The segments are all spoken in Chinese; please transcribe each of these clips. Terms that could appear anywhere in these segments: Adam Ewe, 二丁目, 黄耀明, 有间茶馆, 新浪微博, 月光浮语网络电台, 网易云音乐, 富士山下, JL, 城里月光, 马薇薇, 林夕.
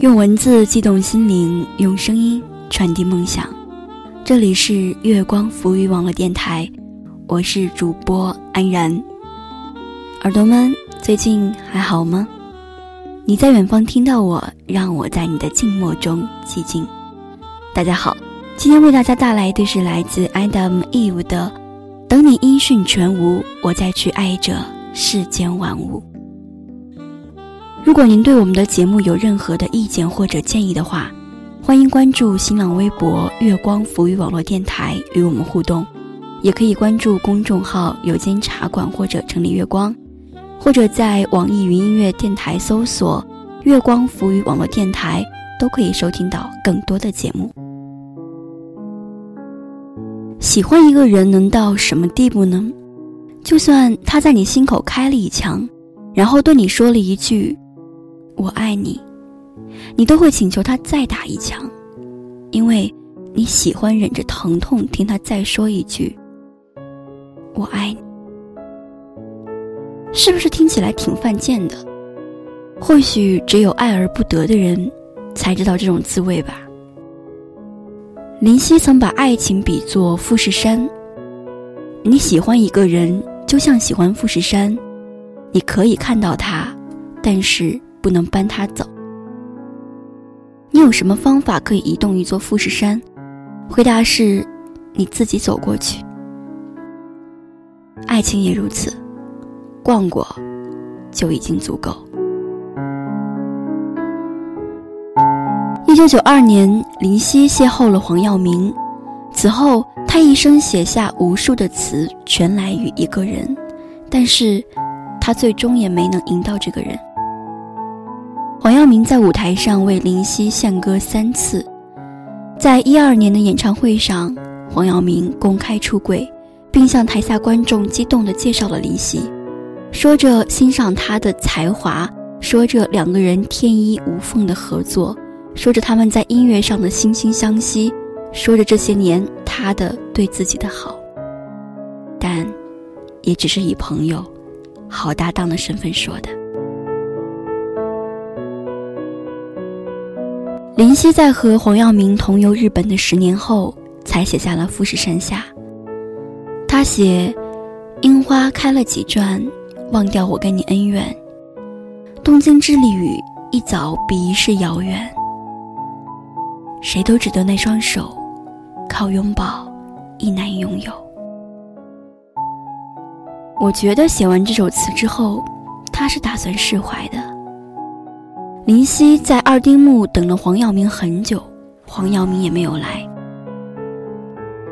用文字悸动心灵，用声音传递梦想。这里是月光浮语网络电台，我是主播安然。耳朵们，最近还好吗？你在远方听到我，让我在你的静默中寂静。大家好，今天为大家带来的是来自 Adam Ewe 的《等你音讯全无，我再去爱着世间万物》。如果您对我们的节目有任何的意见或者建议的话，欢迎关注新浪微博月光浮语网络电台与我们互动，也可以关注公众号有间茶馆或者城里月光，或者在网易云音乐电台搜索月光浮语网络电台，都可以收听到更多的节目。喜欢一个人能到什么地步呢？就算他在你心口开了一枪，然后对你说了一句我爱你，你都会请求他再打一枪，因为你喜欢忍着疼痛听他再说一句我爱你。是不是听起来挺犯贱的？或许只有爱而不得的人才知道这种滋味吧。林夕曾把爱情比作富士山，你喜欢一个人就像喜欢富士山，你可以看到他，但是不能搬他走。你有什么方法可以移动一座富士山？回答是你自己走过去。爱情也如此，逛过就已经足够。1992年，林夕邂逅了黄耀明，此后他一生写下无数的词，全来于一个人，但是他最终也没能赢到这个人。黄耀明在舞台上为林夕献歌3次，在2012年的演唱会上，黄耀明公开出柜，并向台下观众激动地介绍了林夕，说着欣赏他的才华，说着2个人天衣无缝的合作，说着他们在音乐上的惺惺相惜，说着这些年他的对自己的好，但也只是以朋友、好搭档的身份说的。林夕在和黄耀明同游日本的10年后，才写下了富士山下。他写樱花开了几转，忘掉我跟你恩怨，东京之旅一早比一世遥远，谁都只得那双手，靠拥抱亦难拥有。我觉得写完这首词之后，他是打算释怀的。林夕在二丁目等了黄耀明很久，黄耀明也没有来。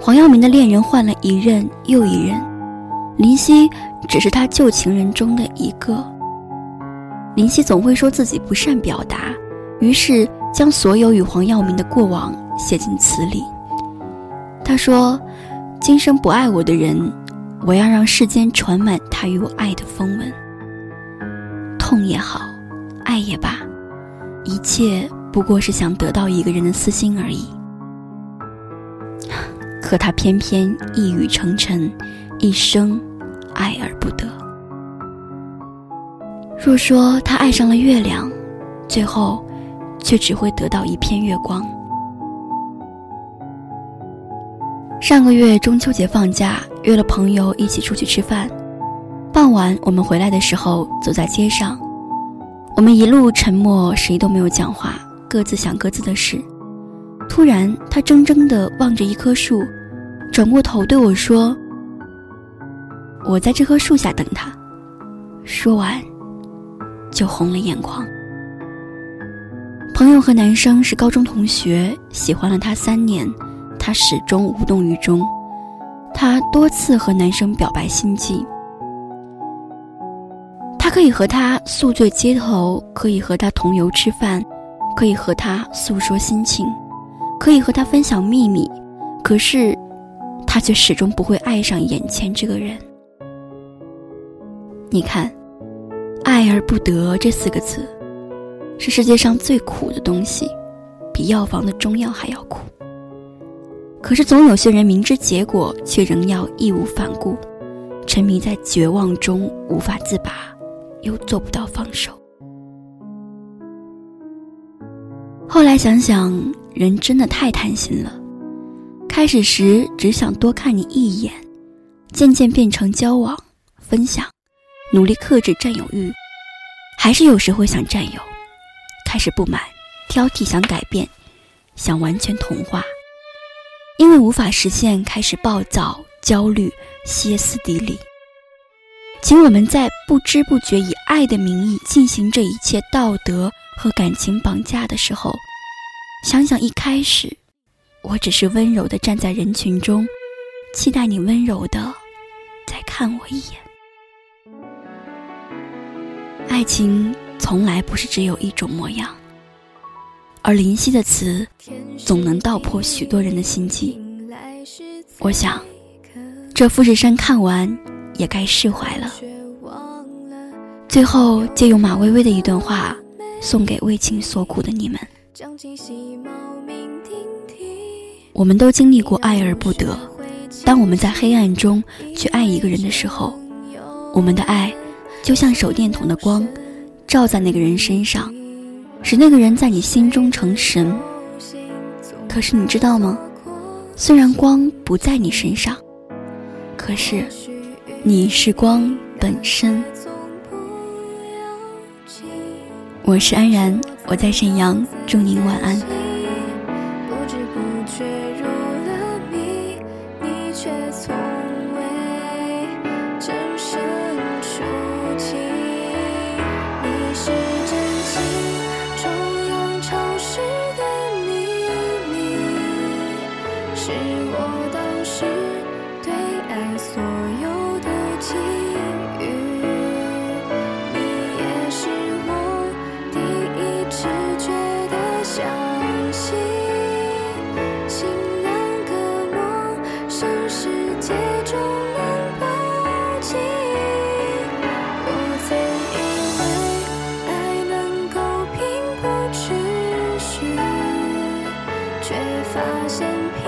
黄耀明的恋人换了一任又一任，林夕只是他旧情人中的一个。林夕总会说自己不善表达，于是将所有与黄耀明的过往写进词里。他说，今生不爱我的人，我要让世间传满他与我爱的风闻。痛也好，爱也罢，一切不过是想得到一个人的私心而已。可他偏偏一语成谶，一生爱而不得。若说他爱上了月亮，最后却只会得到一片月光。上个月中秋节放假，约了朋友一起出去吃饭。傍晚我们回来的时候，走在街上，我们一路沉默，谁都没有讲话，各自想各自的事。突然他怔怔地望着一棵树，转过头对我说，我在这棵树下等他。说完就红了眼眶。朋友和男生是高中同学，喜欢了他3年，他始终无动于衷。他多次和男生表白心迹，他可以和他宿醉街头，可以和他同游吃饭，可以和他诉说心情，可以和他分享秘密，可是他却始终不会爱上眼前这个人。你看，爱而不得这4个字是世界上最苦的东西，比药房的中药还要苦。可是总有些人明知结果，却仍要义无反顾，沉迷在绝望中无法自拔，又做不到放手。后来想想，人真的太贪心了。开始时只想多看你一眼，渐渐变成交往、分享，努力克制占有欲，还是有时会想占有，开始不满、挑剔，想改变，想完全同化。因为无法实现，开始暴躁、焦虑、歇斯底里。请我们在不知不觉以爱的名义进行这一切道德和感情绑架的时候，想想一开始，我只是温柔地站在人群中，期待你温柔地再看我一眼。爱情从来不是只有一种模样，而林夕的词总能道破许多人的心机。我想这富士山看完也该释怀了。最后借用马薇薇的一段话送给为情所苦的你们，我们都经历过爱而不得，当我们在黑暗中去爱一个人的时候，我们的爱就像手电筒的光照在那个人身上，使那个人在你心中成神。可是你知道吗？虽然光不在你身上，可是你是光本身。我是安然，我在沈阳，祝您晚安。不知不觉入了迷，你却从未真身出奇。你是真心是我当时对爱所有的给予，你也是我第一直觉的相信，情难隔膜，是世界中能抱紧。我曾以为爱能够平铺持续，却发现平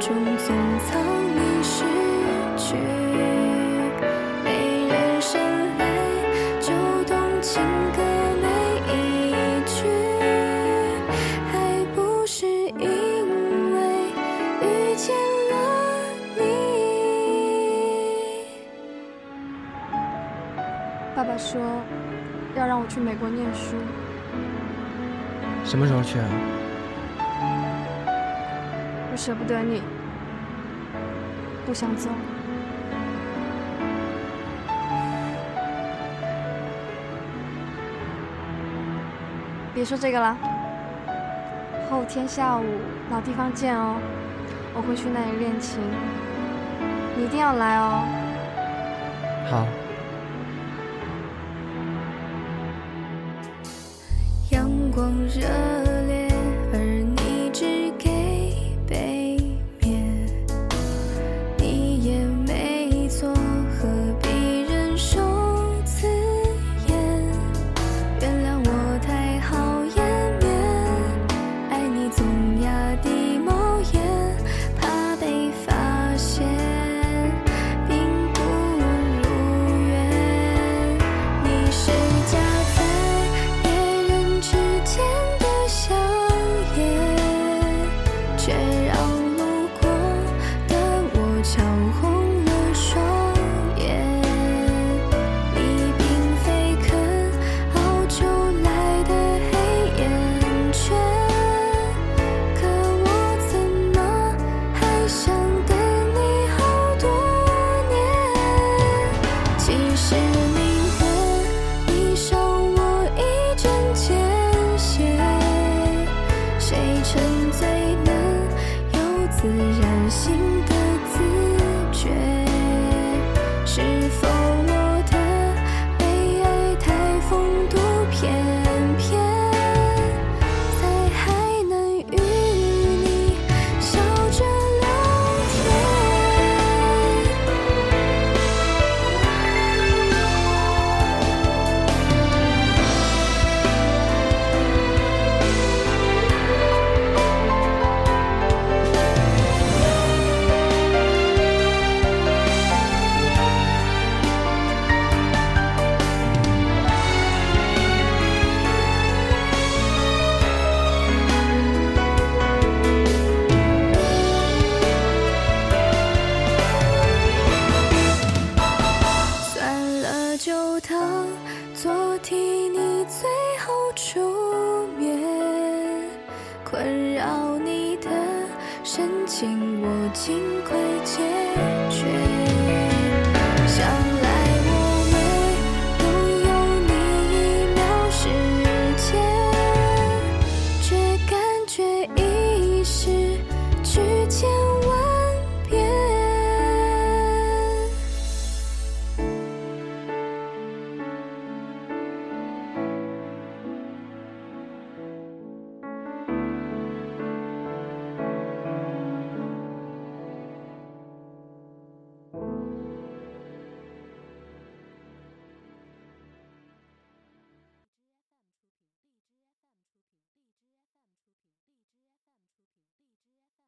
中总藏你失去，没人生来就懂情歌每一句，还不是因为遇见了你。爸爸说要让我去美国念书。什么时候去啊？舍不得你，不想走。别说这个了，后天下午老地方见哦，我会去那里练琴，你一定要来哦。好。阳光热。教堂做替你最后出面，困扰你的深情我尽亏欠。